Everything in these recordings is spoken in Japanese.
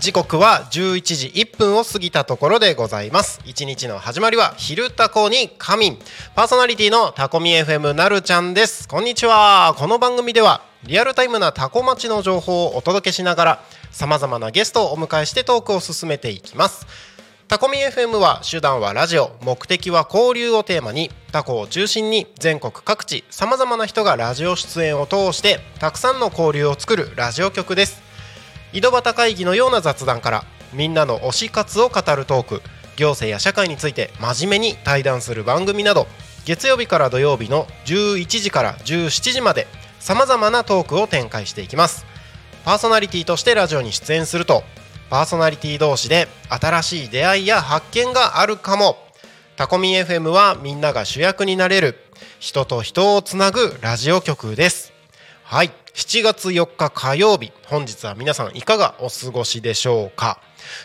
時刻は11時1分を過ぎたところでございます。一日の始まりは昼タコに仮眠。パーソナリティのタコミ FM なるちゃんです。こんにちは。この番組ではリアルタイムなタコ町の情報をお届けしながら、さまざまなゲストをお迎えしてトークを進めていきます。タコミ FM は手段はラジオ、目的は交流をテーマに、タコを中心に全国各地さまざまな人がラジオ出演を通してたくさんの交流を作るラジオ局です。井戸端会議のような雑談から、みんなの推し活を語るトーク、行政や社会について真面目に対談する番組など、月曜日から土曜日の11時から17時までさまざまなトークを展開していきます。パーソナリティとしてラジオに出演すると、パーソナリティ同士で新しい出会いや発見があるかも。タコミ FM はみんなが主役になれる、人と人をつなぐラジオ局です。はい、7月4日火曜日、本日は皆さんいかがお過ごしでしょうか。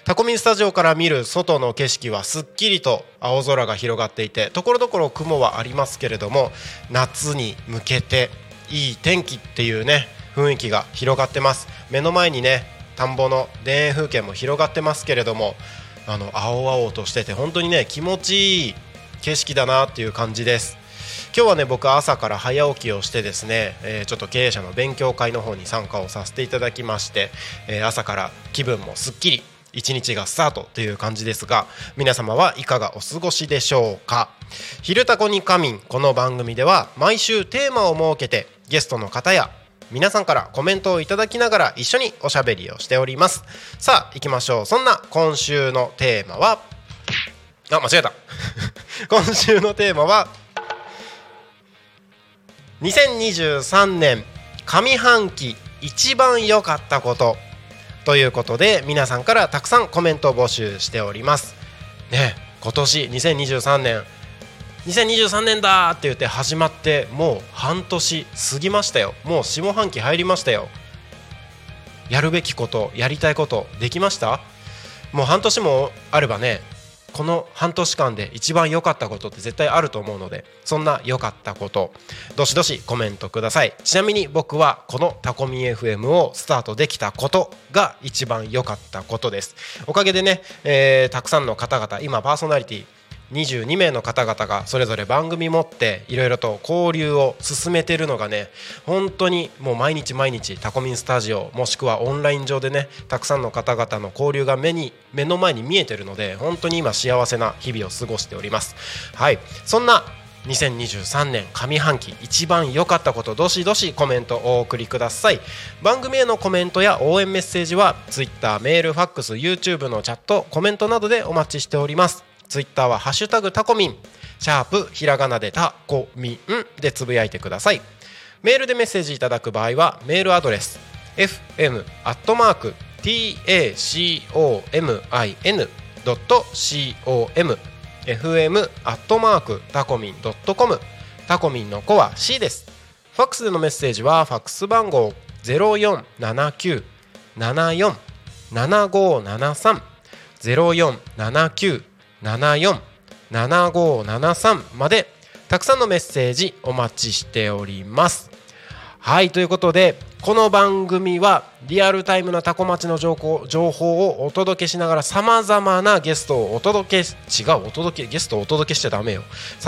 タコミンスタジオから見る外の景色はすっきりと青空が広がっていて、ところどころ雲はありますけれども、夏に向けていい天気っていうね、雰囲気が広がってます。目の前にね、田んぼの田園風景も広がってますけれども、青々としてて本当にね、気持ちいい景色だなっていう感じです。今日はね、僕は朝から早起きをしてですね、ちょっと経営者の勉強会の方に参加をさせていただきまして、朝から気分もすっきり、一日がスタートという感じですが、皆様はいかがお過ごしでしょうか。昼タコに仮眠。この番組では毎週テーマを設けて、ゲストの方や皆さんからコメントをいただきながら一緒におしゃべりをしております。さあ行きましょう。そんな今週のテーマは、あ、間違えた今週のテーマは2023年上半期一番良かったことということで、皆さんからたくさんコメントを募集しております、ね、今年2023年だって言って始まってもう半年過ぎましたよ。もう下半期入りましたよ。やるべきこと、やりたいことできました？もう半年もあればね、この半年間で一番良かったことって絶対あると思うので、そんな良かったことどしどしコメントください。ちなみに僕はこのタコミ FM をスタートできたことが一番良かったことです。おかげでね、たくさんの方々、今パーソナリティ22名の方々がそれぞれ番組持っていろいろと交流を進めてるのがね、本当にもう毎日タコミンスタジオもしくはオンライン上でね、たくさんの方々の交流が目の前に見えてるので、本当に今幸せな日々を過ごしております。はい、そんな2023年上半期一番良かったこと、どしどしコメントをお送りください。番組へのコメントや応援メッセージは Twitter、 メール、ファックス、 YouTube のチャット、コメントなどでお待ちしております。ツイッターはハッシュタグタコミン、#ひらがなでタコミンでつぶやいてください。メールでメッセージいただく場合はメールアドレス fm@tacomin.com、 fm@tacomin.com、 タコミンの子は C です。ファックスでのメッセージはファックス番号 0479747573 0479747573までたくさんのメッセージお待ちしております。はい、ということで、この番組はリアルタイムなタコ町の情報をお届けしながら、さまざまなゲストをさ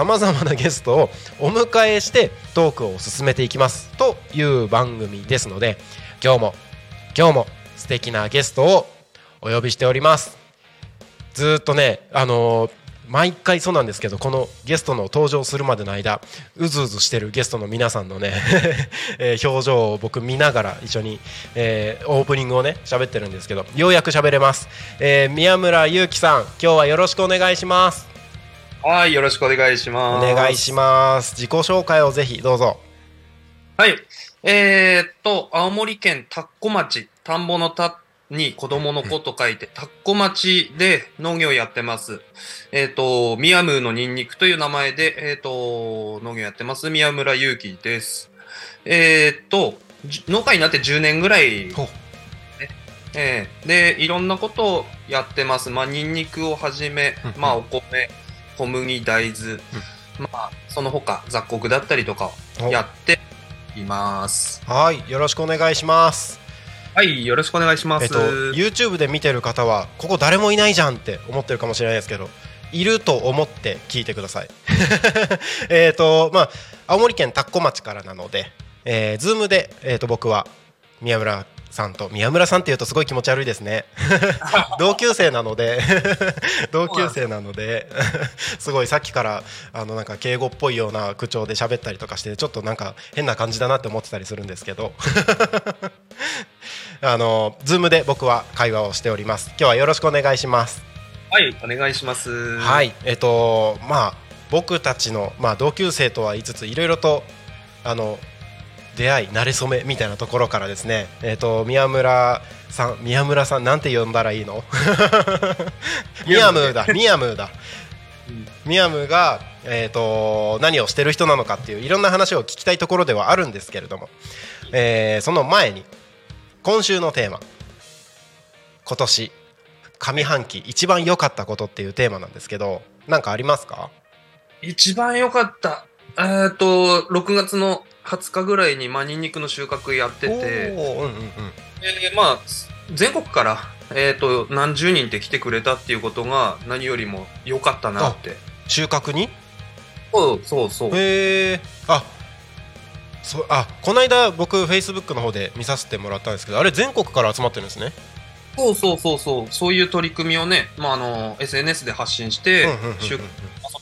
まざまなゲストをお迎えしてトークを進めていきますという番組ですので、今日も素敵なゲストをお呼びしております。ずっとね、毎回そうなんですけど、このゲストの登場するまでの間うずうずしてるゲストの皆さんのね表情を僕見ながら一緒にオープニングをね喋ってるんですけど、ようやく喋れます。宮村優樹さん、今日はよろしくお願いします。はい、よろしくお願いします。お願いします。自己紹介をぜひどうぞ。はい、青森県田子町、田んぼの田に子供の子と書いて田子町で農業やってます。ミヤムのニンニクという名前で、農業やってます宮村優樹です。農家になって10年ぐらい、でいろんなことをやってます。ニンニクをはじめ、お米、小麦、大豆、その他雑穀だったりとかやっています。はい、よろしくお願いします。はい、よろしくお願いします。YouTube で見てる方はここ誰もいないじゃんって思ってるかもしれないですけど、いると思って聞いてください。青森県田子町からなので、Zoom で、僕は宮村さんと、宮村さんって言うとすごい気持ち悪いですね。同級生なので、すごいさっきからなんか敬語っぽいような口調で喋ったりとかして、ちょっとなんか変な感じだなって思ってたりするんですけど、Zoom で僕は会話をしております。今日はよろしくお願いします。はい、お願いします。はい、僕たちの、同級生とは言いつついろいろと出会い、慣れ初めみたいなところからですね、宮村さんなんて呼んだらいいの？ミヤムだ。ミヤムが、何をしてる人なのかっていういろんな話を聞きたいところではあるんですけれども、その前に今週のテーマ、今年上半期一番良かったことっていうテーマなんですけど、なんかありますか？一番良かった6月の20日ぐらいにニンニクの収穫やってて、全国から、何十人って来てくれたっていうことが何よりも良かったなって。収穫に？そう。この間僕 Facebook の方で見させてもらったんですけど、あれ全国から集まってるんですね。そう。そういう取り組みをね、SNS で発信して、遊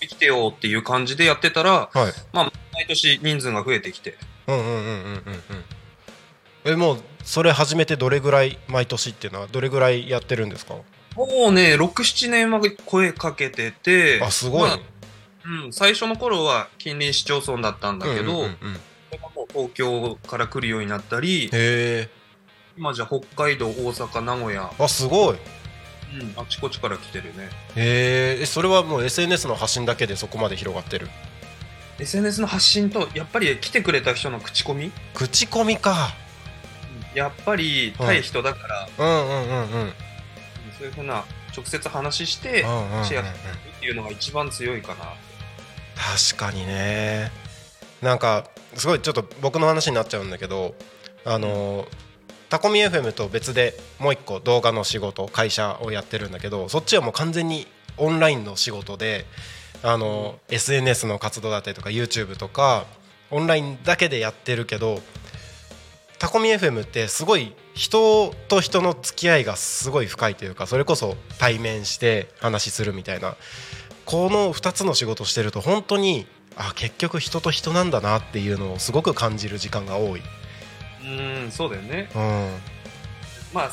び来てよっていう感じでやってたら、毎年人数が増えてきて。もうそれ始めてどれぐらい、毎年っていうのはどれぐらいやってるんですか？もうね、6、7年は声かけてて、すごい、最初の頃は近隣市町村だったんだけど、東京から来るようになったり、今じゃ北海道、大阪、名古屋、すごい、あちこちから来てるね。それはもう SNS の発信だけでそこまで広がってる？ SNS の発信とやっぱり来てくれた人の口コミか。やっぱり対人だから、そういうふうな直接話してシェアっていうのが一番強いかな。確かにね。なんかすごいちょっと僕の話になっちゃうんだけど、Tacomin FM と別でもう一個動画の仕事、会社をやってるんだけど、そっちはもう完全にオンラインの仕事で、SNS の活動だったりとか YouTube とかオンラインだけでやってるけど、Tacomin FM ってすごい人と人の付き合いがすごい深いというか、それこそ対面して話するみたいな、この2つの仕事してると本当に結局人と人なんだなっていうのをすごく感じる時間が多い。そうだよね。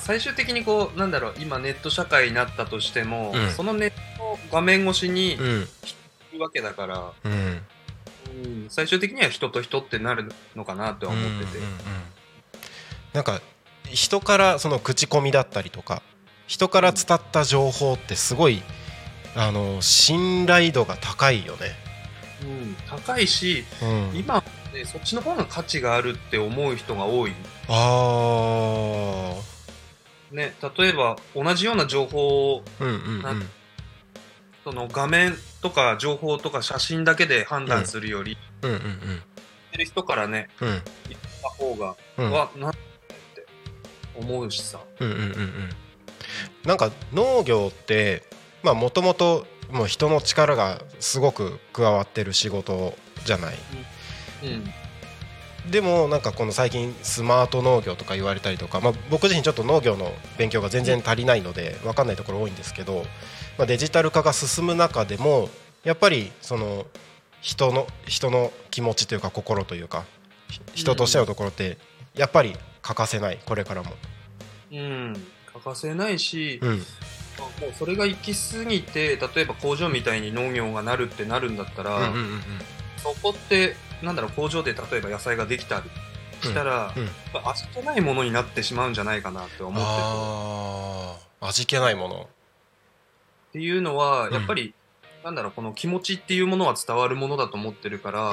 最終的に今ネット社会になったとしても、そのネット画面越しにいるわけだから、最終的には人と人ってなるのかなとは思ってて、なんか人からその口コミだったりとか、人から伝った情報ってすごい信頼度が高いよね。高いし、今そっちの方が価値があるって思う人が多い。例えば同じような情報を、その画面とか情報とか写真だけで判断するより、見てる人からね、言った方が、なんって思うしさ。なんか農業ってもともと人の力がすごく加わってる仕事じゃない。でもなんかこの最近スマート農業とか言われたりとか、まあ僕自身ちょっと農業の勉強が全然足りないので分かんないところ多いんですけど、まあデジタル化が進む中でもやっぱりその人の気持ちというか心というか人としてのところってやっぱり欠かせない、これからも欠かせないし、もうそれが行き過ぎて例えば工場みたいに農業がなるってなるんだったら、そこってなんだろう、工場で例えば野菜ができたりしたら、味気ないものになってしまうんじゃないかなって思ってて、味気ないものっていうのはやっぱり、なんだろう、この気持ちっていうものは伝わるものだと思ってるから、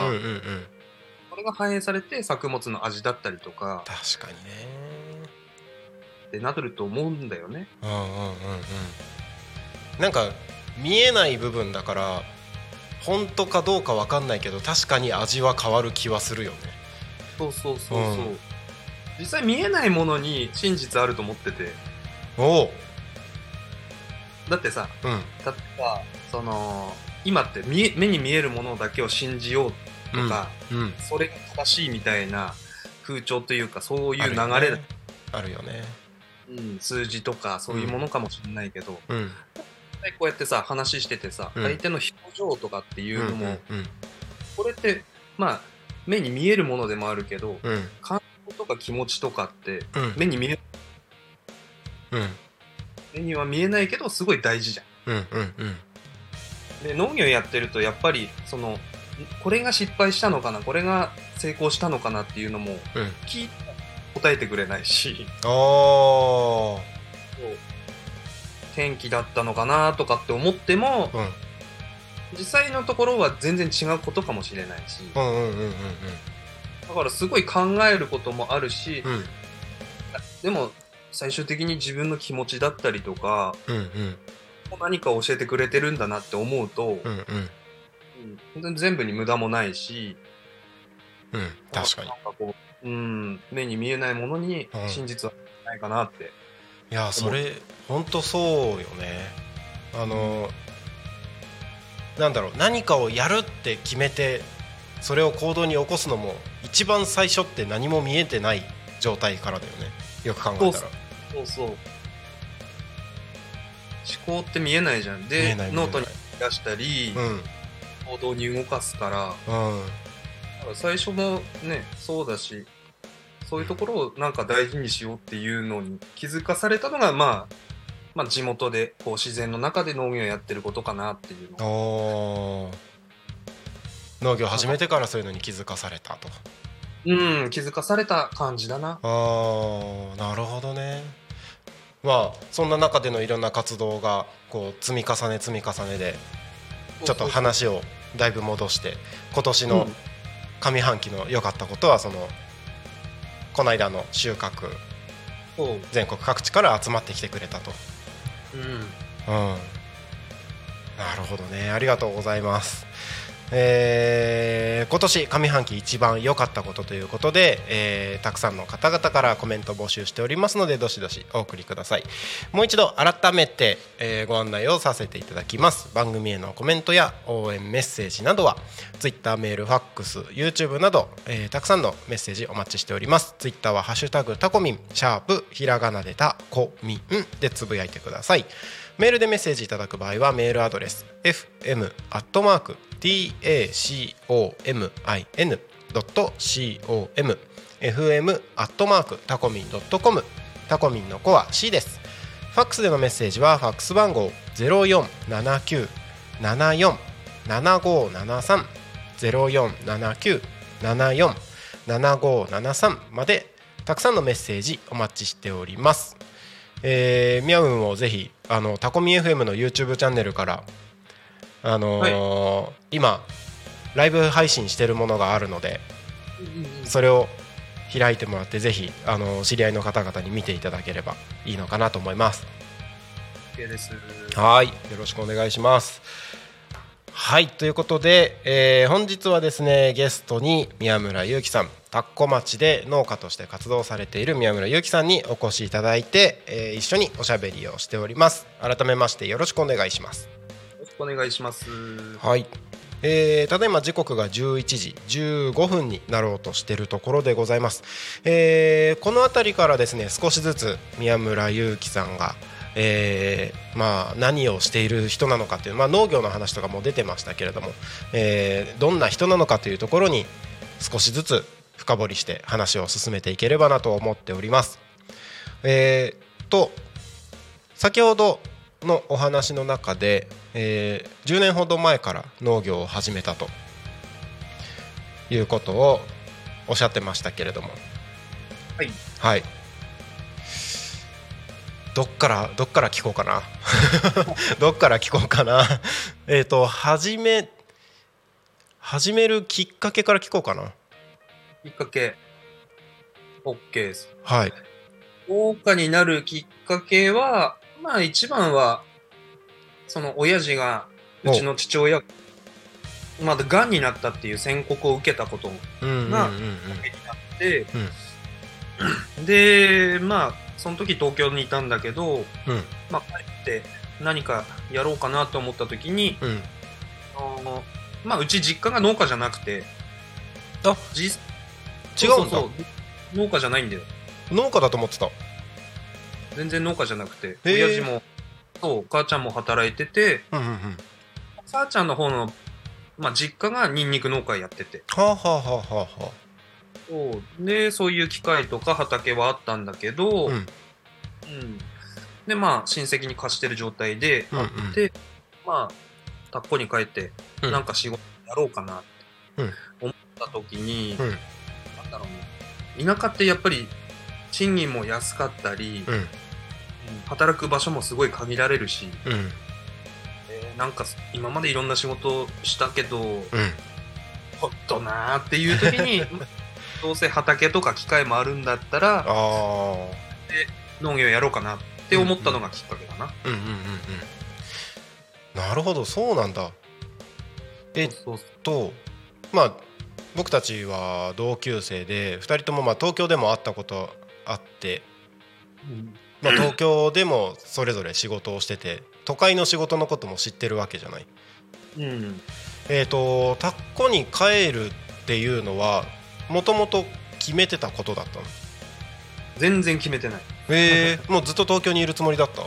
これが反映されて作物の味だったりとか、確かにねってなると思うんだよね。なんか見えない部分だから本当かどうか分かんないけど、確かに味は変わる気はするよね。そう、実際見えないものに真実あると思ってて。だってさ、例えばその今って目に見えるものだけを信じようとか、それが正しいみたいな風潮というか、そういう流れだあるよね、数字とかそういうものかもしれないけど、こうやってさ話しててさ、相手の表情とかっていうのも、これってまあ目に見えるものでもあるけど、感情とか気持ちとかって目に見える、目には見えないけどすごい大事じゃん。で農業やってるとやっぱりそのこれが失敗したのかな、これが成功したのかなっていうのも聞いて答えてくれないし、天気だったのかなとかって思っても、実際のところは全然違うことかもしれないし、だからすごい考えることもあるし、でも最終的に自分の気持ちだったりとか、何か教えてくれてるんだなって思うと、本当に全部に無駄もないし、確かになんかこう、目に見えないものに真実はないかなって、いやそれ本当そうよね。なんだろう、何かをやるって決めてそれを行動に起こすのも一番最初って何も見えてない状態からだよね、よく考えたら。そう思考って見えないじゃん。でノートに出したり、行動に動かすから、だから最初もねそうだし、そういうところをなんか大事にしようっていうのに気づかされたのが、まあ地元でこう自然の中で農業をやってることかなっていうの。農業始めてからそういうのに気づかされたと。気づかされた感じだな。なるほどね。まあそんな中でのいろんな活動がこう積み重ねで、ちょっと話をだいぶ戻して、今年の上半期の良かったことはその。この間の収穫、全国各地から集まってきてくれたと。なるほどね、ありがとうございます。今年上半期一番良かったことということで、たくさんの方々からコメント募集しておりますので、どしどしお送りください。もう一度改めて、ご案内をさせていただきます。番組へのコメントや応援メッセージなどは Twitter、 メール、ファックス、 YouTube など、たくさんのメッセージお待ちしております。 Twitter はハッシュタグタコミン、#ひらがなでタコミンでつぶやいてください。メールでメッセージいただく場合はメールアドレス fm@tacomin.com、 fm@tacomin.com、 タコミンの子は C です。ファックスでのメッセージはファックス番号 0479747573 0479747573 までたくさんのメッセージお待ちしております。ミャウンをぜひタコミ FM の YouTube チャンネルから今ライブ配信してるものがあるので、それを開いてもらってぜひ知り合いの方々に見ていただければいいのかなと思います。 OK です。はい、よろしくお願いします。はい、ということで、本日はですねゲストに宮村祐樹さん、田子町で農家として活動されている宮村祐樹さんにお越しいただいて、一緒におしゃべりをしております。改めましてよろしくお願いします。お願いします。はい、ただいま時刻が11時15分になろうとしているところでございます。このあたりからですね、少しずつ宮村祐樹さんが何をしている人なのかという、農業の話とかも出てましたけれども、どんな人なのかというところに少しずつ深掘りして話を進めていければなと思っております。先ほどのお話の中で、10年ほど前から農業を始めたということをおっしゃってましたけれども、はい、はい、どっから聞こうかな始めるきっかけから聞こうかな。きっかけ OK です。はい、農家になるきっかけは一番はその親父が、うちの父親がまだがんになったっていう宣告を受けたことがきっかけになって、でその時東京にいたんだけど、帰って何かやろうかなと思った時に、うち実家が農家じゃなくて、違うんだ、農家じゃないんだよ。農家だと思ってた。全然農家じゃなくて、親父もそう母ちゃんも働いてて、母ちゃんの方の、実家がニンニク農家やってて、そういう機械とか畑はあったんだけど、で親戚に貸してる状態であって、タッコに帰ってなんか仕事やろうかなって思った時に、田舎ってやっぱり賃金も安かったり、働く場所もすごい限られるし、今までいろんな仕事をしたけど、ほっとなーっていう時にどうせ畑とか機械もあるんだったら農業やろうかなって思ったのがきっかけかな。なるほど、そうなんだ。僕たちは同級生で2人とも東京でも会ったことあって、東京でもそれぞれ仕事をしてて、都会の仕事のことも知ってるわけじゃない。タッコに帰るっていうのはもともと決めてたことだったの？全然決めてない。もうずっと東京にいるつもりだった？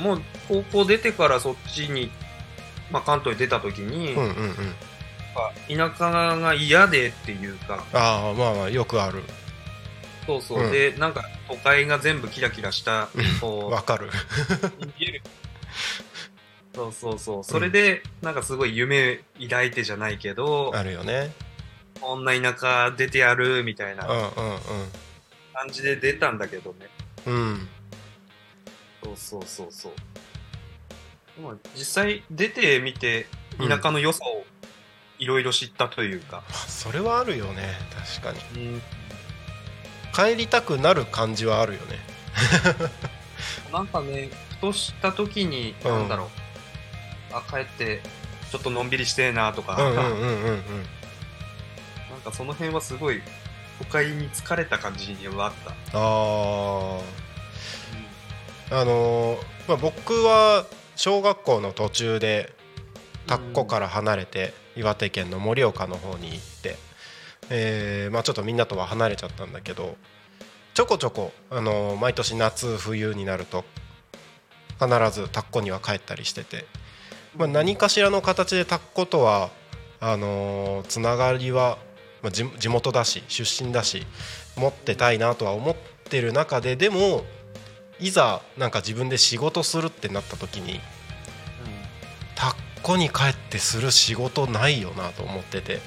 もう高校出てからそっちに、関東に出た時に、田舎が嫌でっていうか、よくある。で都会が全部キラキラしたわかる見えるそれですごい夢抱いてじゃないけどあるよね、こんな田舎出てやるみたいな感じで出たんだけどね。実際出てみて田舎の良さをいろいろ知ったというか、それはあるよね、確かに、帰りたくなる感じはあるよねふとした時に帰ってちょっとのんびりしてえなとか、その辺はすごい都会に疲れた感じにはあった。僕は小学校の途中でタッコから離れて岩手県の盛岡の方に行って、ちょっとみんなとは離れちゃったんだけど、ちょこちょこ、毎年夏冬になると必ずタッコには帰ったりしてて、何かしらの形でタッコとはつながりは、地元だし出身だし持ってたいなとは思ってる中で、でもいざ自分で仕事するってなった時に、タッコここに帰ってする仕事ないよなと思ってて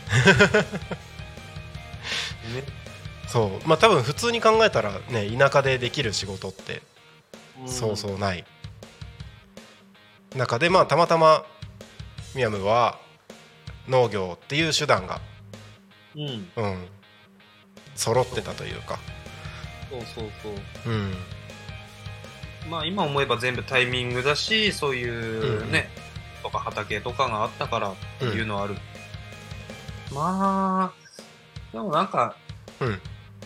多分普通に考えたらね、田舎でできる仕事ってそうそうない中で、たまたまミヤムは農業っていう手段が揃ってたというか、今思えば全部タイミングだし、そういうね、とか畑とかがあったからっていうのはある。でも生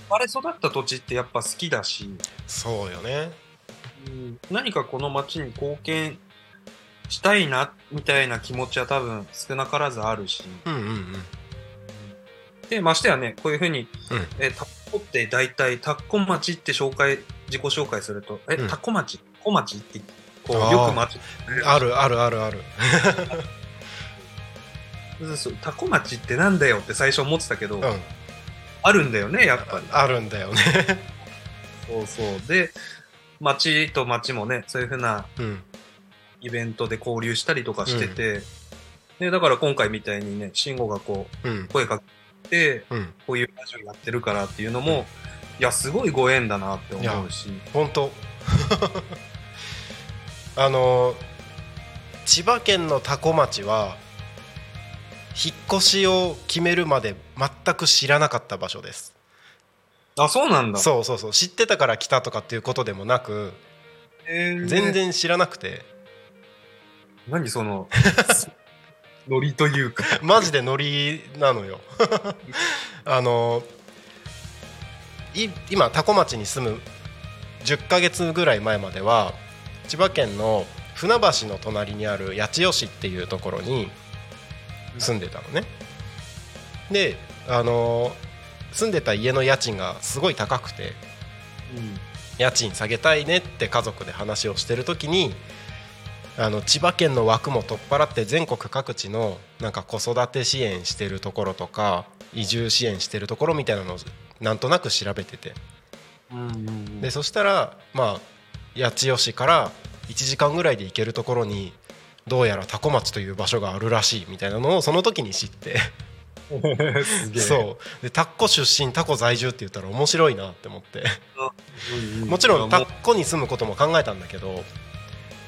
まれ育った土地ってやっぱ好きだし、何かこの町に貢献したいなみたいな気持ちは多分少なからずあるし、うんうんうん、でましてやねこういう風に、うん、タコって大体タコ町って紹介自己紹介すると、うん、タコ町小町ってこうよく間違える。あるあるあるあるタコ町ってなんだよって最初思ってたけど、うん、あるんだよねやっぱり あるんだよねそうそうで町と町もねそういう風な、うんイベントで交流したりとかしてて、うん、でだから今回みたいにね慎吾がこう、うん、声かけて、うん、こういうラジオやってるからっていうのも、うん、いやすごいご縁だなって思うし本当千葉県の多古町は引っ越しを決めるまで全く知らなかった場所です。あ、そうなんだ。そうそうそう、知ってたから来たとかっていうことでもなく、全然知らなくて、何そのノリというかマジでノリなのよ今多古町に住む10ヶ月ぐらい前までは千葉県の船橋の隣にある八千代市っていうところに住んでたのね。で住んでた家の家賃がすごい高くて、うん、家賃下げたいねって家族で話をしてる時に千葉県の枠も取っ払って全国各地のなんか子育て支援してるところとか移住支援してるところみたいなのをなんとなく調べてて、うんうんうん、でそしたら、まあ、八千代市から1時間ぐらいで行けるところにどうやら多古町という場所があるらしいみたいなのをその時に知ってすげえ。そうで、タッコ出身タコ在住って言ったら面白いなって思ってもちろんタッコに住むことも考えたんだけど、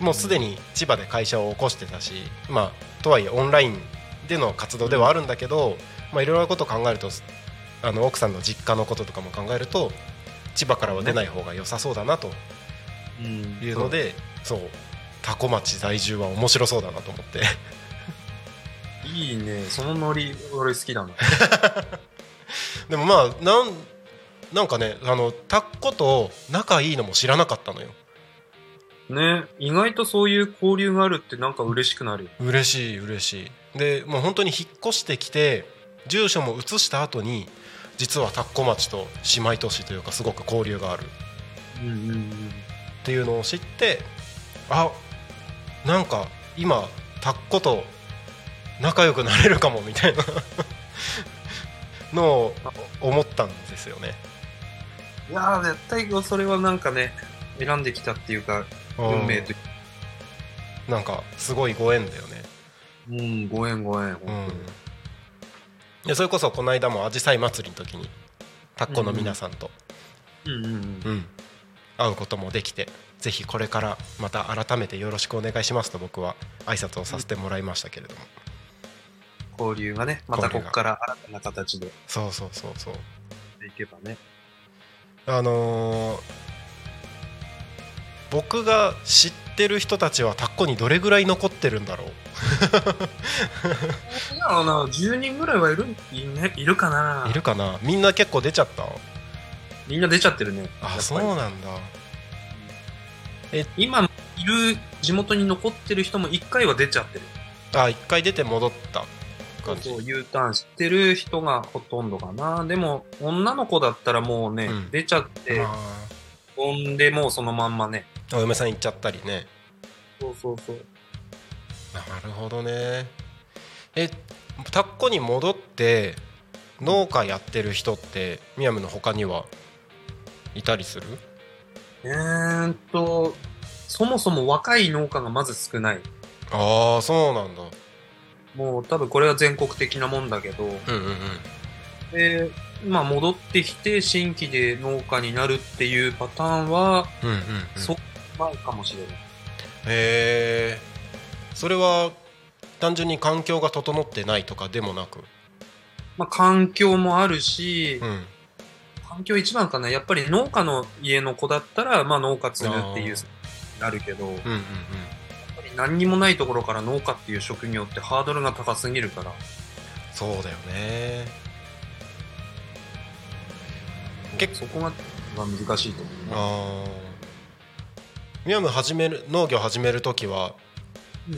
もうすでに千葉で会社を起こしてたし、まあ、とはいえオンラインでの活動ではあるんだけど、まあ、いろいろなことを考えると奥さんの実家のこととかも考えると千葉からは出ない方が良さそうだなというので、そう多古町在住は面白そうだなと思っていいねそのノリ俺好きだなでもまあなんかねタコと仲いいのも知らなかったのよね、意外とそういう交流があるってなんか嬉しくなる。嬉しい嬉しい。でもう本当に引っ越してきて住所も移した後に実は田子町と姉妹都市というかすごく交流がある、うんうんうん、っていうのを知って、あ、なんか今田子と仲良くなれるかもみたいなのを思ったんですよね。いや絶対それはなんかね選んできたっていうか運命という、なんかすごいご縁だよね。うん、ご縁ご縁、うん、それこそこの間もあじさい祭りの時にタッコの皆さんと、うんうんうん、会うこともできて、ぜひこれからまた改めてよろしくお願いしますと僕は挨拶をさせてもらいましたけれども、うん、交流がねまたここから新たな形でそうそうそうそうでいけばね。僕が知ってる人たちはタッコにどれぐらい残ってるんだろう10人ぐらいはいる、いるかな、いるかな。みんな結構出ちゃった。みんな出ちゃってるね。あ、そうなんだ。今いる地元に残ってる人も1回は出ちゃってる。あ、1回出て戻った感じ。そうそう、U ターンしてる人がほとんどかな。でも女の子だったらもうね、うん、出ちゃって飛んでもうそのまんまねお嫁さん行っちゃったりね。そうそうそう。なるほどね。タッコに戻って農家やってる人ってミヤムの他にはいたりする？そもそも若い農家がまず少ない。ああ、そうなんだ。もう多分これは全国的なもんだけど、うんうんうん、まあ、戻ってきて新規で農家になるっていうパターンは、うんうんうん、そうないかもしれない。へー、それは単純に環境が整ってないとかでもなく、まあ、環境もあるし、うん、環境一番かな。やっぱり農家の家の子だったら、まあ、農家継ぐっていうなるけど、うんうんうん、やっぱり何にもないところから農家っていう職業ってハードルが高すぎるから。そうだよね。そこが難しいと思う。あ、ミヤム始める農業始めるときはうん、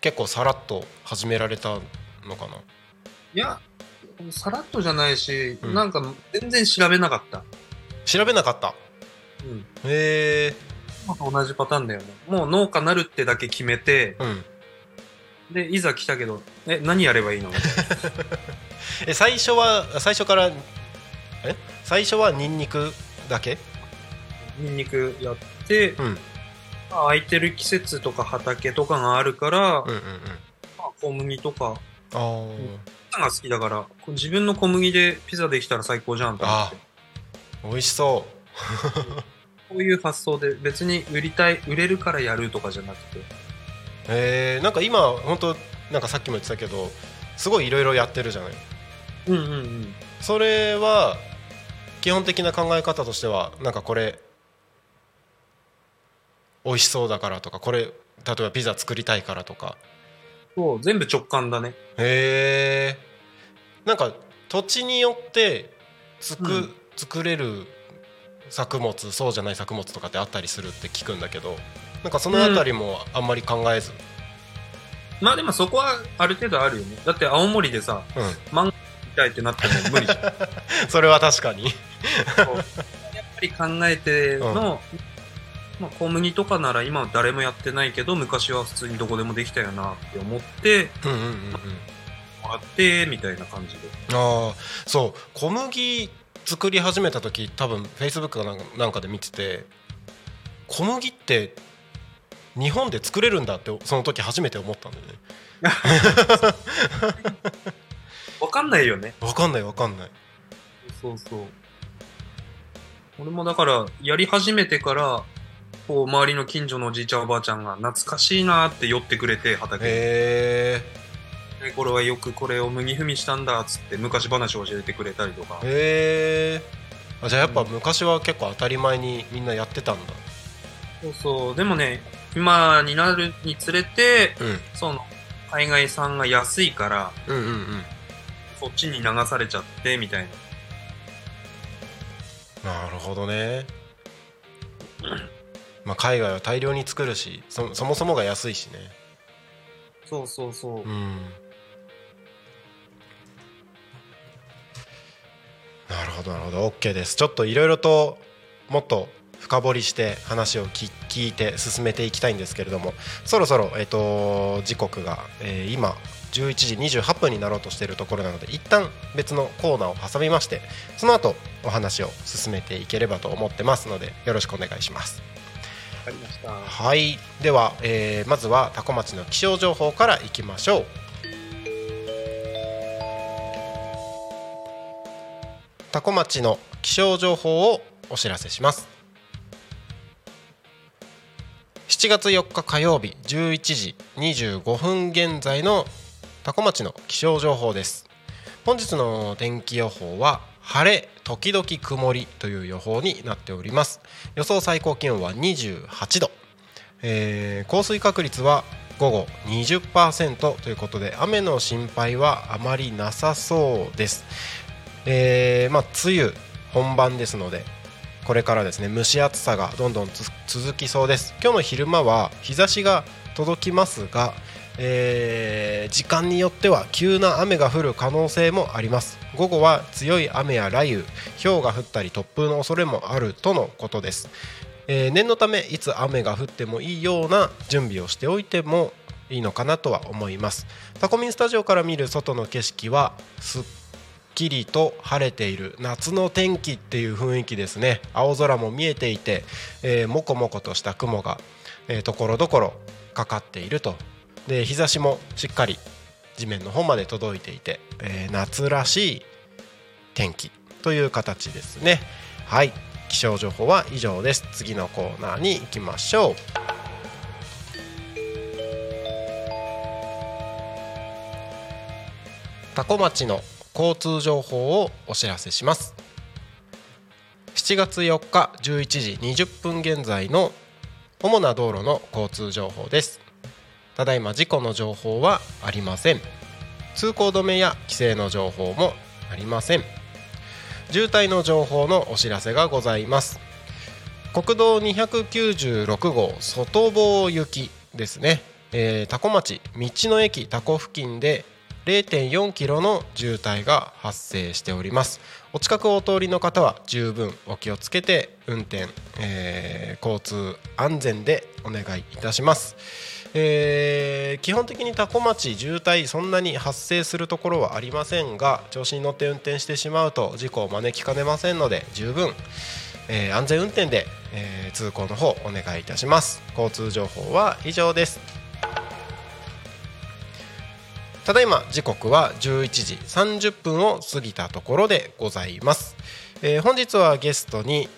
結構さらっと始められたのかな。いやさらっとじゃないし、うん、なんか全然調べなかった、うん、へー。今と同じパターンだよね。もう農家なるってだけ決めて、うん、でいざ来たけど何やればいいの最初はニンニクだけ？ニンニクやって、うん、まあ、空いてる季節とか畑とかがあるから、うんうんうん、まあ、小麦とかピザが好きだから自分の小麦でピザできたら最高じゃんと思って。あ、美味しそうこういう発想で別に売れるからやるとかじゃなくて、なんか今本当なんかさっきも言ってたけどすごいいろいろやってるじゃない。うんうんうん。それは基本的な考え方としてはなんかこれ美味しそうだからとかこれ例えばピザ作りたいからとかそう全部直感だね。へえ。なんか土地によってうん、作れる作物そうじゃない作物とかってあったりするって聞くんだけどなんかそのあたりもあんまり考えず、うん、まあでもそこはある程度あるよね。だって青森でさ、うん、漫画みたいってなっても無理じゃんそれは確かにやっぱり考えての、うん、まあ、小麦とかなら今は誰もやってないけど昔は普通にどこでもできたよなって思ってもらってみたいな感じで。ああ、そう小麦作り始めた時多分 Facebook なんかで見てて小麦って日本で作れるんだってその時初めて思ったんだよね分かんないよね。分かんないそうそう。俺もだからやり始めてからこう周りの近所のおじいちゃんおばあちゃんが懐かしいなって寄ってくれて畑に、これはよくこれを麦踏みしたんだっつって昔話を教えてくれたりとか。へえ。じゃあやっぱ昔は結構当たり前にみんなやってたんだ。そうそう。でもね今になるにつれて、うん、その海外産が安いから、うんうんうん、そっちに流されちゃってみたいな。なるほどね。まあ海外は大量に作るし そもそもが安いしね。そうそうそう。うん。なるほどなるほど OK です。ちょっといろいろともっと深掘りして話を聞いて進めていきたいんですけれどもそろそろ、時刻が、今11時28分になろうとしているところなので一旦別のコーナーを挟みましてその後お話を進めていければと思ってますのでよろしくお願いします。わかりました。はい、では、まずは多古町の気象情報からいきましょう。多古町の気象情報をお知らせします。7月4日火曜日11時25分現在の多古町の気象情報です。本日の天気予報は晴れ時々曇りという予報になっております。予想最高気温は28度、降水確率は午後 20% ということで雨の心配はあまりなさそうです。まあ、梅雨本番ですのでこれからですね蒸し暑さがどんどん続きそうです。今日の昼間は日差しが届きますが、時間によっては急な雨が降る可能性もあります。午後は強い雨や雷雨氷が降ったり突風の恐れもあるとのことです。念のためいつ雨が降ってもいいような準備をしておいてもいいのかなとは思います。タコミンスタジオから見る外の景色はすっきりと晴れている夏の天気っていう雰囲気ですね。青空も見えていて、もこもことした雲がところどころかかっていると。で日差しもしっかり地面の方まで届いていて、夏らしい天気という形ですね。はい、気象情報は以上です。次のコーナーに行きましょう。多古町の交通情報をお知らせします。7月4日11時20分現在の主な道路の交通情報です。ただいま事故の情報はありません。通行止めや規制の情報もありません。渋滞の情報のお知らせがございます。国道296号外房行きですね、タコ町道の駅タコ付近で 0.4 キロの渋滞が発生しております。お近くをお通りの方は十分お気をつけて運転、交通安全でお願いいたします。基本的にタコ町渋滞そんなに発生するところはありませんが、調子に乗って運転してしまうと事故を招きかねませんので、十分、安全運転で、通行の方お願いいたします。交通情報は以上です。ただいま時刻は11時30分を過ぎたところでございます。本日はゲストに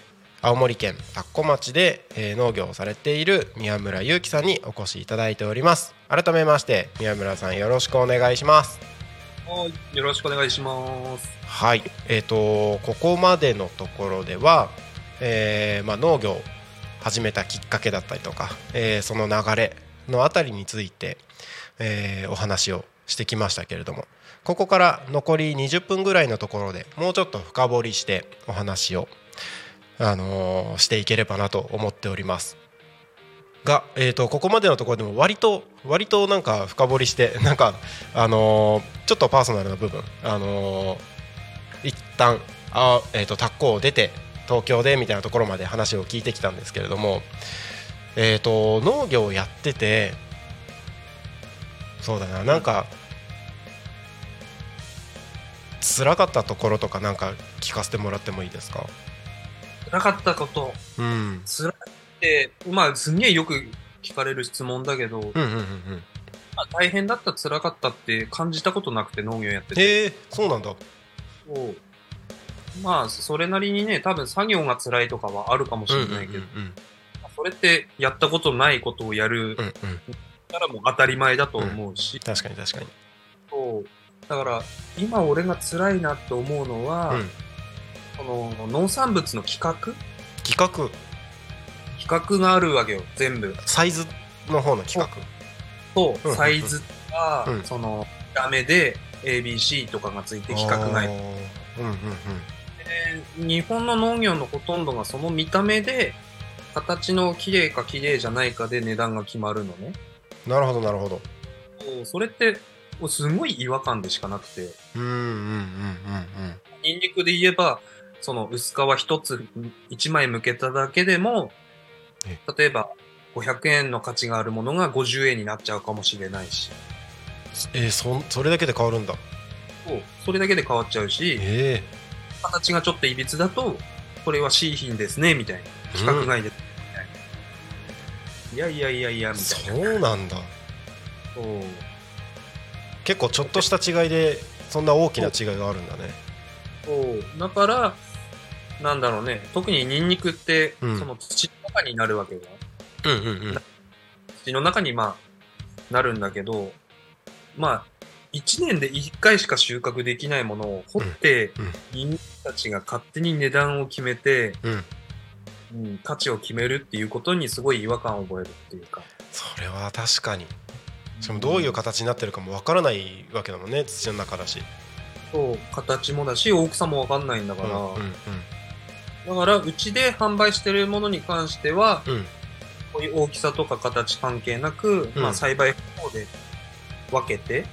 青森県田子町で農業をされている宮村祐樹さんにお越しいただいております。改めまして宮村さん、よろしくお願いします。はい、よろしくお願いします。はい、ここまでのところでは、農業を始めたきっかけだったりとか、その流れのあたりについて、お話をしてきましたけれども、ここから残り20分ぐらいのところでもうちょっと深掘りしてお話をしていければなと思っておりますが、ここまでのところでも割となんか深掘りして、なんかちょっとパーソナルな部分、一旦タコを出て東京でみたいなところまで話を聞いてきたんですけれども、農業をやってて、そうだな、なんか辛かったところとかなんか聞かせてもらってもいいですか？辛かったこと、辛くて、すげえよく聞かれる質問だけど、大変だった、辛かったって感じたことなくて、農業やってて。そうなんだ。そう、それなりにね、多分作業が辛いとかはあるかもしれないけど、それってやったことないことをやるからも当たり前だと思うし、確かに確かに。そうだから今俺が辛いなって思うのは、農産物の規格があるわけよ、全部。サイズの方の規格と、サイズが、そのダメで ABC とかがついて規格外、日本の農業のほとんどがその見た目で形の綺麗か綺麗じゃないかで値段が決まるのね。なるほどなるほど。それってすごい違和感でしかなくて、ニンニクで言えば、その薄皮1枚剥けただけでも、例えば500円の価値があるものが50円になっちゃうかもしれないし。それだけで変わるんだ。そう、それだけで変わっちゃうし、形がちょっといびつだと、これは C 品ですねみたいな、規格外ですみたいな、いやみたいな。そうなんだ。そう。結構ちょっとした違いでそんな大きな違いがあるんだね。そうだから、なんだろうね、特にニンニクって、その土の中になるわけだ、土の中になるんだけど、1年で1回しか収穫できないものを掘って、ニンニクたちが勝手に値段を決めて、価値を決めるっていうことにすごい違和感を覚えるっていうか。それは確かに。しかもどういう形になってるかもわからないわけだもんね、土の中だし。そう、形もだし大きさもわかんないんだから、だからうちで販売してるものに関しては、こういう大きさとか形関係なく、栽培方法で分けて、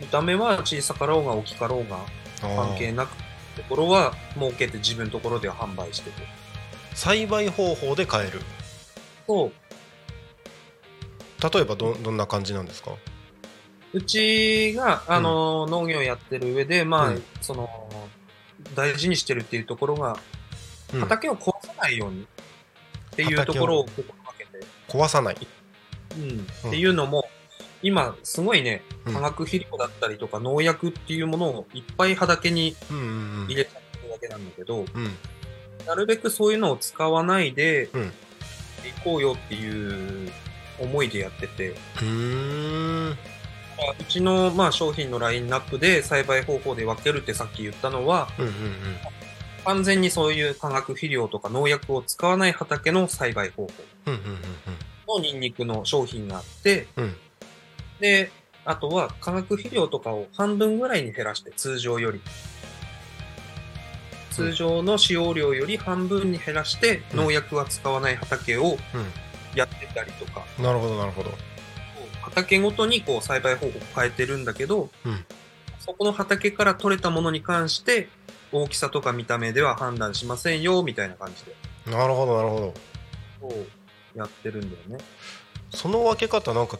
見た目は小さかろうが大きかろうが関係なく、ところは儲けて自分のところで販売してて、栽培方法で変える。そう、例えば どんな感じなんですか？うちが農業をやってる上で、その大事にしてるっていうところが、畑を壊さないようにっていうところを心がけて。壊さない、っていうのも今すごいね、化学肥料だったりとか農薬っていうものをいっぱい畑に入れたってわけなんだけど、なるべくそういうのを使わないでいこうよっていう思いでやってて、うちの商品のラインナップで栽培方法で分けるってさっき言ったのは、完全にそういう化学肥料とか農薬を使わない畑の栽培方法のニンニクの商品があって、であとは化学肥料とかを半分ぐらいに減らして、通常より通常の使用量より半分に減らして、農薬は使わない畑をやってたりとか。なるほどなるほど。畑ごとにこう栽培方法を変えてるんだけど、うん、そこの畑から取れたものに関して大きさとか見た目では判断しませんよみたいな感じで。なるほどなるほど。そうやってるんだよね。その分け方なんか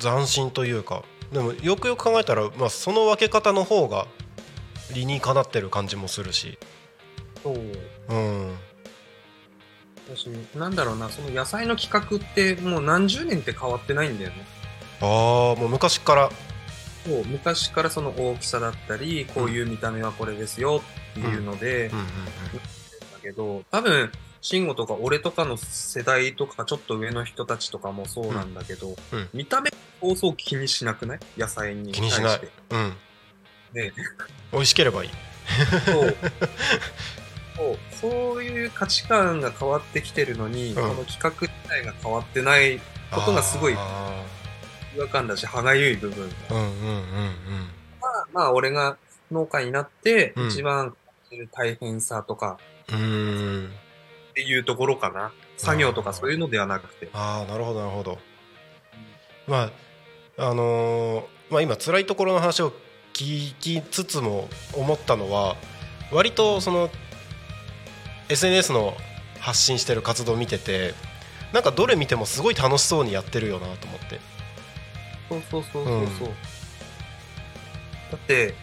斬新というか、でもよくよく考えたら、まあ、その分け方の方が理にかなってる感じもするし。そう。うん。私なんだろうな、その野菜の規格ってもう何十年って変わってないんだよね。ああ、もう昔から。そう、昔からその大きさだったり、こういう見た目はこれですよっていうので、だけど多分慎吾とか俺とかの世代とかちょっと上の人たちとかもそうなんだけど、うんうん、見た目そうそう気にしなくない？野菜に対して。気にしない。うん。ね、美味しければいい。そういう価値観が変わってきてるのに、うん、この企画自体が変わってないことがすごい違和感だし歯がゆい部分が、うんうんうんうん、まあ俺が農家になって一番感じる大変さとか、うん、っていうところかな。作業とかそういうのではなくて。ああ、なるほどなるほど。まあまあ今辛いところの話を聞きつつも思ったのは、割とその SNS の発信してる活動を見てて、なんかどれ見てもすごい楽しそうにやってるよなと思って。そう、だって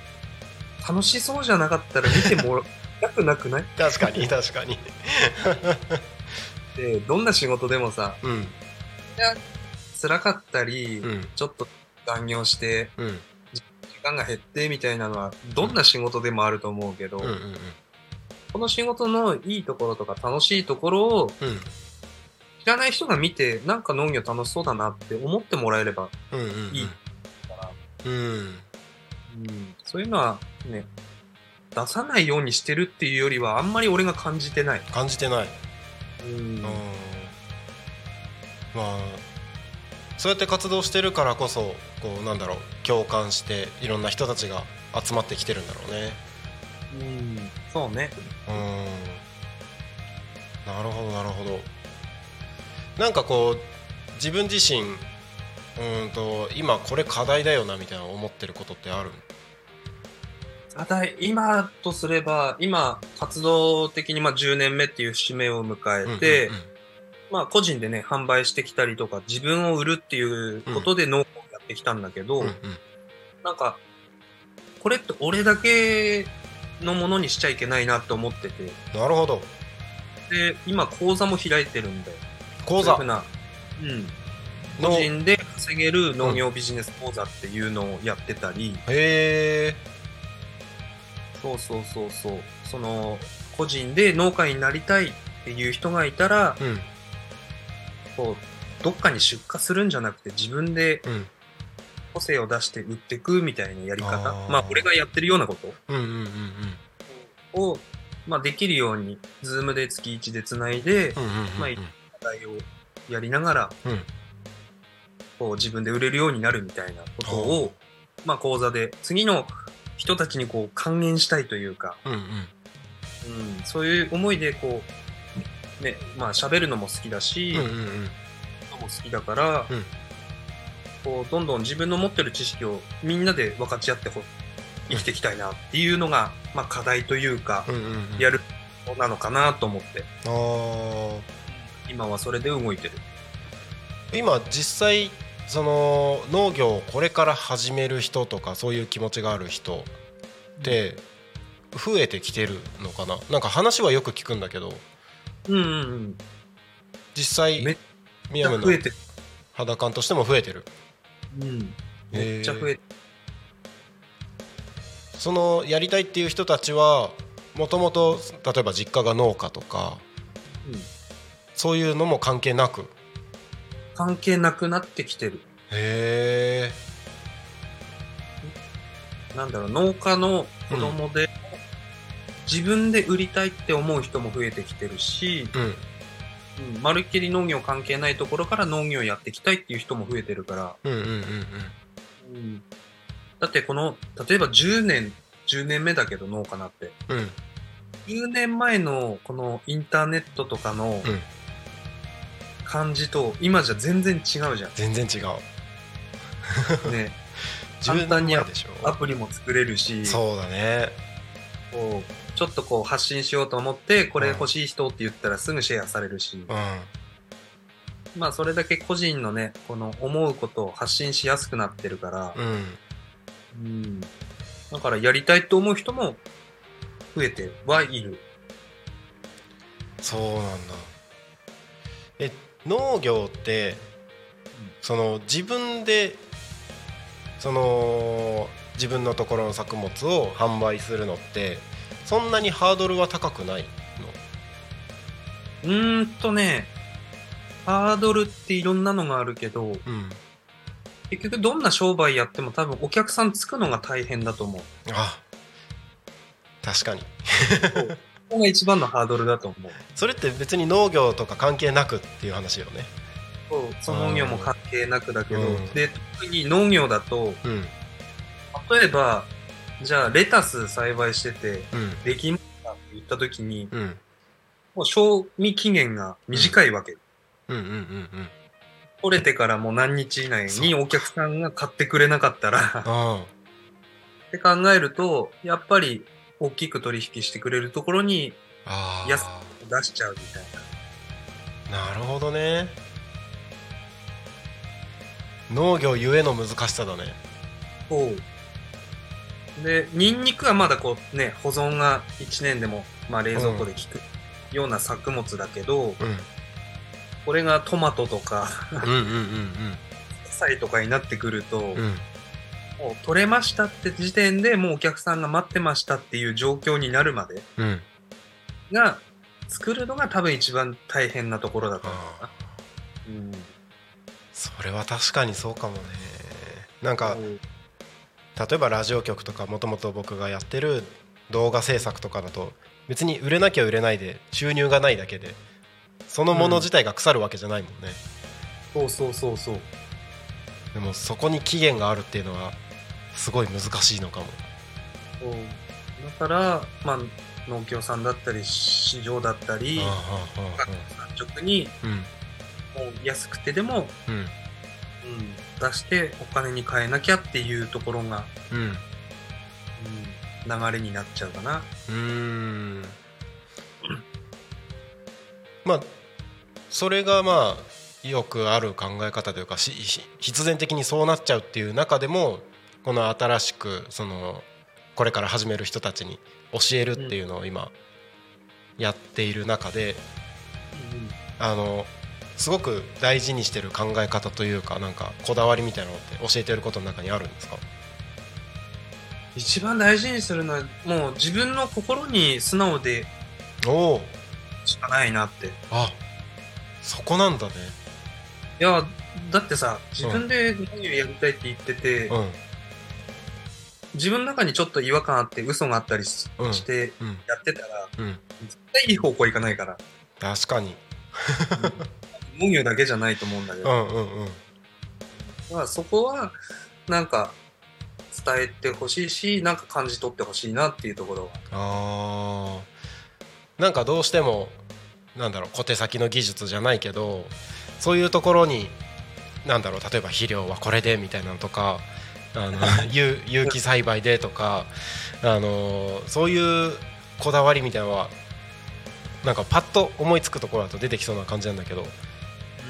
楽しそうじゃなかったら見てもらいたくなくない？確かに確かにでどんな仕事でもさ、うん、いや辛かったり、うん、ちょっと残業して、うん、時間が減ってみたいなのはどんな仕事でもあると思うけど、うんうんうんうん、この仕事のいいところとか楽しいところを知らない人が見て、なんか農業楽しそうだなって思ってもらえればいいから、うんうんうん、そういうのはね出さないようにしてるっていうよりはあんまり俺が感じてない、うん、まあそうやって活動してるからこそ、こうなんだろう、共感していろんな人たちが集まってきてるんだろうね。うん、そうね。なるほどなるほど。なんかこう自分自身、今これ課題だよなみたいな思ってることってある？課題、今とすれば、今活動的にまあ10年目っていう節目を迎えて、うんうんうん、まあ個人でね販売してきたりとか自分を売るっていうことで農家をやってきたんだけど、うんうんうん、なんかこれって俺だけのものにしちゃいけないなと思ってて。なるほど。で今講座も開いてるんだよ。講座、個人で稼げる農業ビジネス講座っていうのをやってたり、うん、へー、そう、その個人で農家になりたいっていう人がいたら、うん、どっかに出荷するんじゃなくて自分で個性を出して売っていくみたいなやり方、うん、まあ俺がやってるようなこと、を、まあ、できるように Zoom で月1でつないで、まあ、課題をやりながら、うん、こう自分で売れるようになるみたいなことを、まあ、講座で次の人たちにこう還元したいというか、うんうんうん、そういう思いでこうね、まあ喋るのも好きだし、うんうんうん、も好きだから、うん、こうどんどん自分の持ってる知識をみんなで分かち合って生きていきたいなっていうのが、まあ、課題というか、うんうんうん、やるなのかなと思って、あ、今はそれで動いてる。今実際その農業をこれから始める人とかそういう気持ちがある人って増えてきてるのかな。なんか話はよく聞くんだけど、うんうんうん、実際ミヤムの肌感としても増えてる、うん、めっちゃ増えてる。そのやりたいっていう人たちはもともと例えば実家が農家とか、うん、そういうのも関係なくなってきてる。へー、なんだろう、農家の子供で、うん、自分で売りたいって思う人も増えてきてるし、うんうん、まるっきり農業関係ないところから農業やっていきたいっていう人も増えてるから、うんうんうんうん、だってこの例えば10年目だけど農家なって、うん、10年前のこのインターネットとかの感じと今じゃ全然違うじゃん。全然違うね。簡単にアプリも作れるし、そうだね、こうちょっとこう発信しようと思ってこれ欲しい人って言ったらすぐシェアされるし、まあそれだけ個人のねこの思うことを発信しやすくなってるから、だからやりたいと思う人も増えてはいる。そうなんだ。農業ってその自分でその自分のところの作物を販売するのってそんなにハードルは高くないの？ハードルっていろんなのがあるけど、結局どんな商売やっても多分お客さんつくのが大変だと思う。あ、確かに。ここが一番のハードルだと思う。それって別に農業とか関係なくっていう話よね。そう、その農業も関係なくだけど、で特に農業だと、例えばじゃあレタス栽培してて、できましたって言った時に、もう賞味期限が短いわけ。取れてからもう何日以内にお客さんが買ってくれなかったらって考えるとやっぱり大きく取引してくれるところに安く出しちゃうみたいな。なるほどね。農業ゆえの難しさだね。そうで、ニンニクはまだこうね保存が1年でも、まあ、冷蔵庫で効くような作物だけど、これがトマトとか野菜とかになってくると、もう取れましたって時点でもうお客さんが待ってましたっていう状況になるまでが、作るのが多分一番大変なところだと思うな。それは確かにそうかもね。なんか例えばラジオ局とかもともと僕がやってる動画制作とかだと別に売れなきゃ売れないで収入がないだけでそのもの自体が腐るわけじゃないもんね。そう。でもそこに期限があるっていうのはすごい難しいのかも。だから、まあ、農協さんだったり市場だったり直に、もう安くてでも、出してお金に換えなきゃっていうところが、流れになっちゃうかな。まあそれがまあよくある考え方というか必然的にそうなっちゃうっていう中でも、この新しくそのこれから始める人たちに教えるっていうのを今やっている中で、すごく大事にしてる考え方というか、なんかこだわりみたいなのって教えてることの中にあるんですか？一番大事にするのはもう自分の心に素直でしかないなって。あ、そこなんだね。いやだってさ、自分で何をやりたいって言ってて、自分の中にちょっと違和感あって嘘があったりしてやってたら、絶対いい方向いかないから。確かに。農業だけじゃないと思うんだけど、まあ、そこはなんか伝えてほしいし、なんか感じ取ってほしいなっていうところは。なんかどうしてもなんだろう、小手先の技術じゃないけど、そういうところになんだろう、例えば肥料はこれでみたいなのとか、有機栽培でとか、そういうこだわりみたいなのはなんかパッと思いつくところだと出てきそうな感じなんだけど、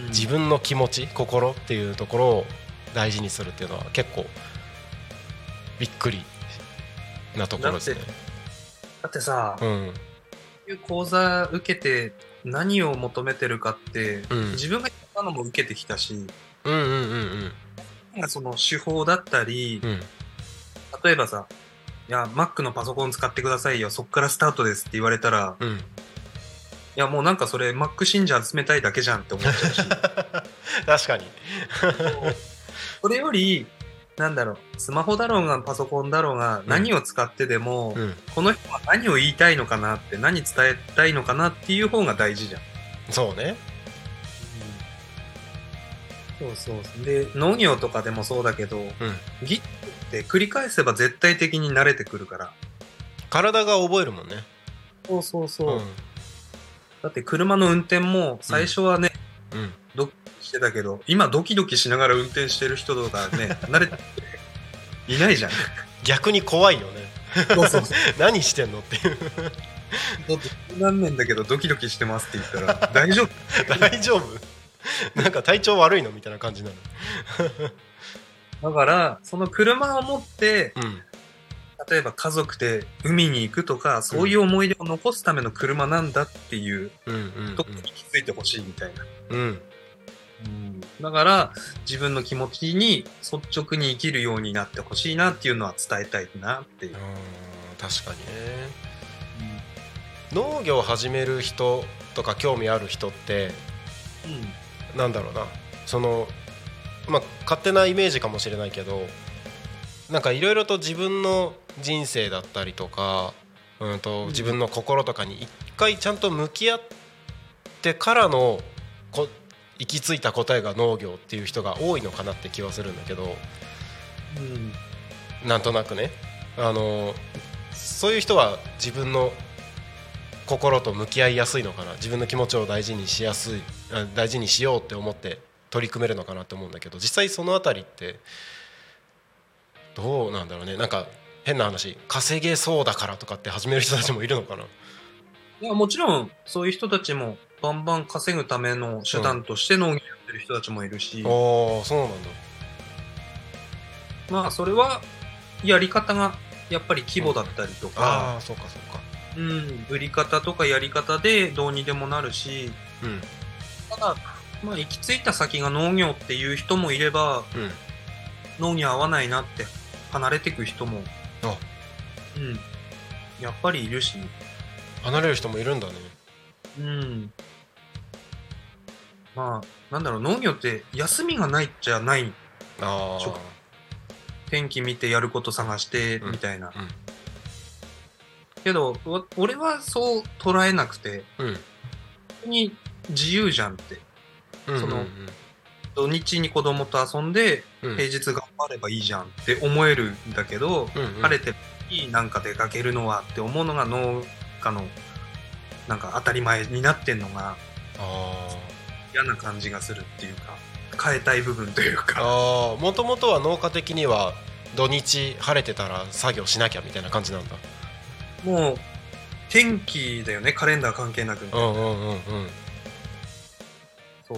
自分の気持ち、心っていうところを大事にするっていうのは結構びっくりなところですね。だってさ、講座受けて何を求めてるかって、自分が言ったのも受けてきたし、その手法だったり、例えばさ、いや Mac のパソコン使ってくださいよ、そっからスタートですって言われたら、いやもうなんかそれ Mac 信者集めたいだけじゃんって思っちゃうし。確かに。それよりなんだろう、スマホだろうがパソコンだろうが何を使ってでも、この人は何を言いたいのかなって、何伝えたいのかなっていう方が大事じゃん。そうね、そうで、農業とかでもそうだけど、技術って繰り返せば絶対的に慣れてくるから体が覚えるもんね。そう。だって車の運転も最初はね、してたけど、今ドキドキしながら運転してる人とかね、慣れていないじゃん。逆に怖いよね。そうそうそう何してんのっていう。何年だけどドキドキしてますって言ったら大丈夫大丈夫、なんか体調悪いのみたいな感じなの。だからその車を持って、うん、例えば家族で海に行くとかそういう思い出を残すための車なんだっていうところに気づいてほしいみたいな、うんうんうん、だから自分の気持ちに率直に生きるようになってほしいなっていうのは伝えたいなっていう。確かにね。農業を始める人とか興味ある人って、うん、なんだろうな、その、まあ、勝手なイメージかもしれないけど、なんかいろいろと自分の人生だったりとか、自分の心とかに一回ちゃんと向き合ってからの行き着いた答えが農業っていう人が多いのかなって気はするんだけど、うん、なんとなくね、そういう人は自分の心と向き合いやすいのかな、自分の気持ちを大事にしようって思って取り組めるのかなと思うんだけど、実際そのあたりってどうなんだろうね。なんか変な話、稼げそうだからとかって始める人たちもいるのかな。いや、もちろんそういう人たちもバンバン稼ぐための手段として農業やってる人たちもいるし、ああ、そうなんだ。まあそれはやり方がやっぱり規模だったりとか、ああ、そうかそうか、うん、売り方とかやり方でどうにでもなるし、うん、ただ、まあ、行き着いた先が農業っていう人もいれば、うん、農業合わないなって離れてく人も、あ、うん、やっぱりいるし、離れる人もいるんだね。うん、まあなんだろう、農業って休みがないじゃない、あ、天気見てやること探してみたいな、うんうん、けど俺はそう捉えなくて、うん、本当に自由じゃんって、うんうんうん、その土日に子供と遊んで、うん、平日頑張ればいいじゃんって思えるんだけど、うんうん、晴れていい、なんか出かけるのはって思うのが農家のなんか当たり前になってんのが嫌な感じがするっていうか、変えたい部分というか、もともとは農家的には土日晴れてたら作業しなきゃみたいな感じなんだ。もう天気だよね、カレンダー関係なくみたいな、うんうん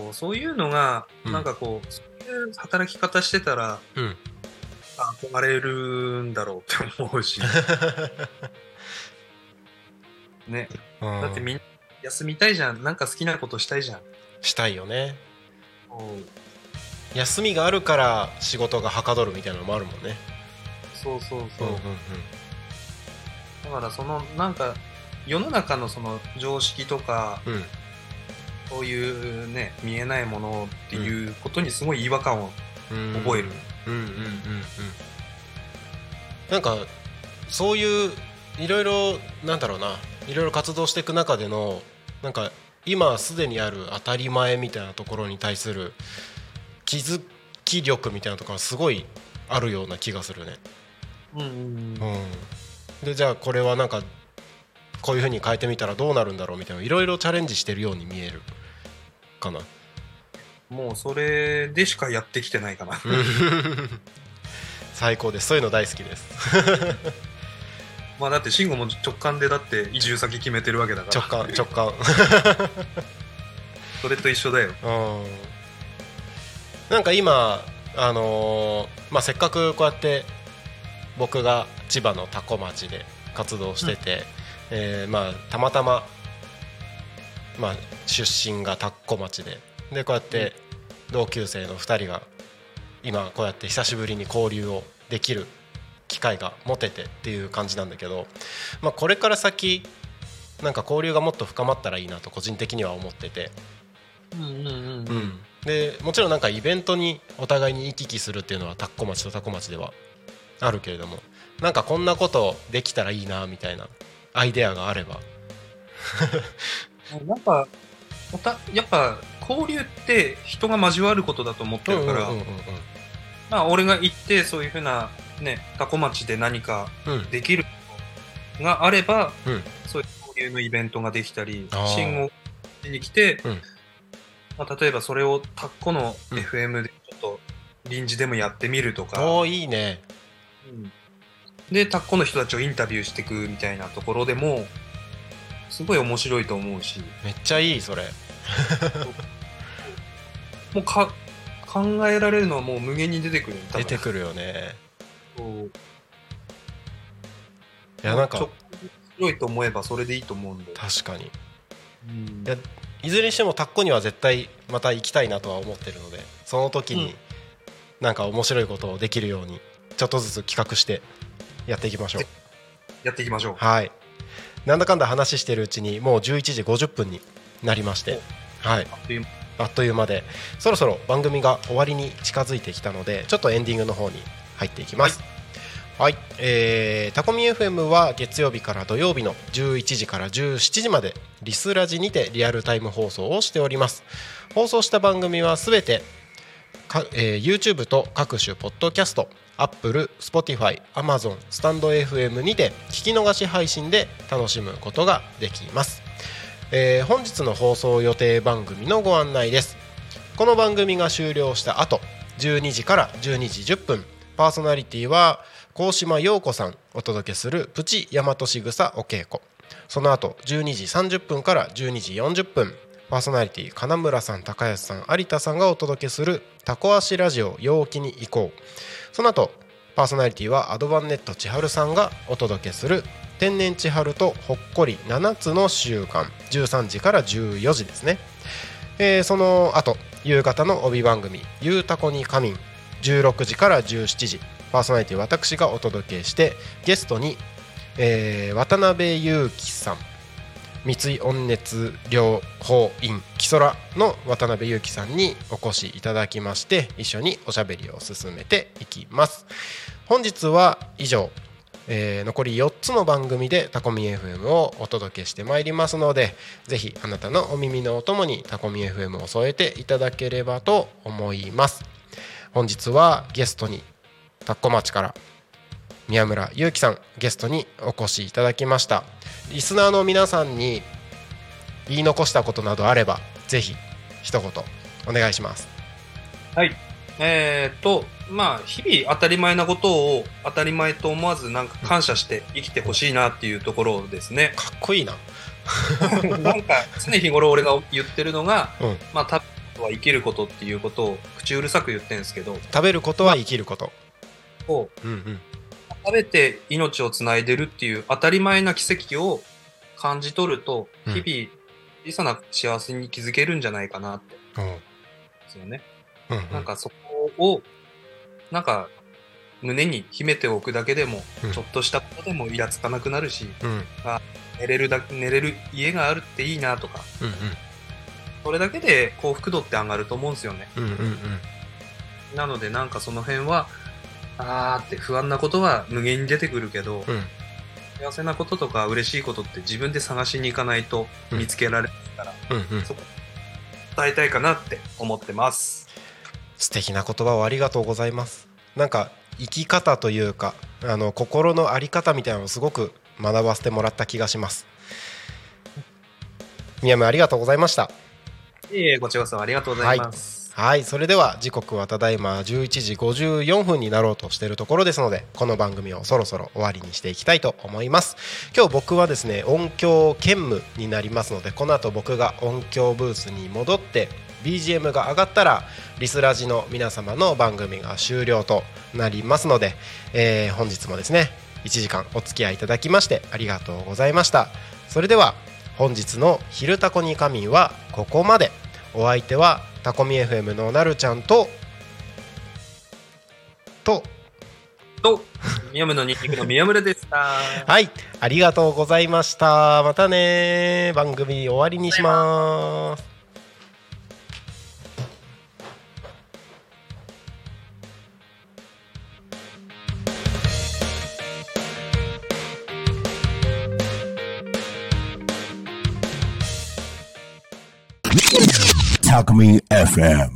うん、そういうのが、うん、なんかこうそういう働き方してたら、うん、憧れるんだろうって思うしね、うん、だってみんな休みたいじゃん、なんか好きなことしたいじゃん、したいよね。休みがあるから仕事がはかどるみたいなのもあるもんね。そうそうそう、うんうんうん、だからそのなんか世の中のその常識とか、うん、そういうね見えないものっていうことにすごい違和感を覚える。なんかそういういろいろなんだろうな、いろいろ活動していく中でのなんか今すでにある当たり前みたいなところに対する気づき力みたいなところがすごいあるような気がするね。うんうんうん、うんでじゃあこれはなんかこういう風に変えてみたらどうなるんだろうみたいな、いろいろチャレンジしてるように見えるかな。もうそれでしかやってきてないかな最高です、そういうの大好きですまあだって慎吾も直感でだって移住先決めてるわけだから直感それと一緒だよ。うん、なんか今まあ、せっかくこうやって僕が千葉の多古町で活動してて、うん、まあ、たまたま、まあ、出身が多古町で、でこうやって同級生の2人が今こうやって久しぶりに交流をできる機会が持ててっていう感じなんだけど、まあ、これから先なんか交流がもっと深まったらいいなと個人的には思ってて、うんうんうんうん、でもちろんなんかイベントにお互いに行き来するっていうのは多古町と多古町ではあるけれども、なんかこんなことできたらいいなみたいなアイデアがあればなんかやっぱ交流って人が交わることだと思ってるから、うんうんうんうん、まあ俺が行ってそういうふうなねタコ町で何かできることがあれば、うん、そういう交流のイベントができたり、信号に来て、うん、まあ、例えばそれをタッコの FM でちょっと臨時でもやってみるとか、おーいいね、うん、でタッコの人たちをインタビューしていくみたいなところでもすごい面白いと思うし、めっちゃいいそれもう考えられるのはもう無限に出てくる、出てくるよね。いやなんか面白いと思えばそれでいいと思うんで。確かに、うん、いずれにしてもタッコには絶対また行きたいなとは思ってるので、その時になんか面白いことをできるようにちょっとずつ企画してやっていきましょう。やっていきましょう。はい、なんだかんだ話してるうちにもう11時50分になりまして、はい、あっという間でそろそろ番組が終わりに近づいてきたので、ちょっとエンディングの方に入っていきます。はい、タコミ FM は月曜日から土曜日の11時から17時までリスラジにてリアルタイム放送をしております。放送した番組はすべて、YouTube と各種ポッドキャスト、Apple、Spotify、Amazon、スタンド FM にて聞き逃し配信で楽しむことができます。本日の放送予定番組のご案内です。この番組が終了した後12時から12時10分パーソナリティは高島陽子さんお届けするプチ大和しぐさお稽古、その後12時30分から12時40分パーソナリティ金村さん、高安さん、有田さんがお届けするタコ足ラジオ陽気に行こう、その後パーソナリティはアドバンネット千春さんがお届けする天然千春とほっこり7つの習慣、13時から14時ですね。その後夕方の帯番組ゆうたこに仮眠、16時から17時、パーソナリティ私がお届けして、ゲストに、渡辺裕樹さん、三井温熱療法院木空の渡辺裕樹さんにお越しいただきまして、一緒におしゃべりを進めていきます。本日は以上、残り4つの番組でタコミ FM をお届けしてまいりますので、ぜひあなたのお耳のお供にタコミ FM を添えていただければと思います。本日はゲストにタッコ町から宮村祐樹さんゲストにお越しいただきました。リスナーの皆さんに言い残したことなどあればぜひ一言お願いします。はい、まあ日々当たり前なことを当たり前と思わずなんか感謝して生きてほしいなっていうところですね。かっこいいななんか常日頃俺が言ってるのが、まあ、食べることは生きることっていうことを口うるさく言ってるんですけど、食べることは生きることを、食べて命をつないでるっていう当たり前な奇跡を感じ取ると、日々小さな幸せに気づけるんじゃないかなって、ですよね。なんかそこをなんか胸に秘めておくだけでも、ちょっとしたことでもイラつかなくなるし、寝れる家があるっていいなとか、それだけで幸福度って上がると思うんですよね。なのでなんかその辺はって不安なことは無限に出てくるけど、幸せなこととか嬉しいことって自分で探しに行かないと見つけられないから、そこ伝えたいかなって思ってます。素敵な言葉をありがとうございます。なんか生き方というか心の在り方みたいなのをすごく学ばせてもらった気がします。宮村ありがとうございました。ごちそうさまありがとうございます。はいはい、それでは時刻はただいま11時54分になろうとしているところですので、この番組をそろそろ終わりにしていきたいと思います。今日僕はですね音響兼務になりますので、この後僕が音響ブースに戻って BGM が上がったらリスラジの皆様の番組が終了となりますので、本日もですね1時間お付き合いいただきましてありがとうございました。それでは本日の昼タコに仮眠はここまで。お相手はタコミ FM のなるちゃんと宮村のニンニクの宮村でしたはい、ありがとうございました。またね。番組終わりにします。Tacomin FM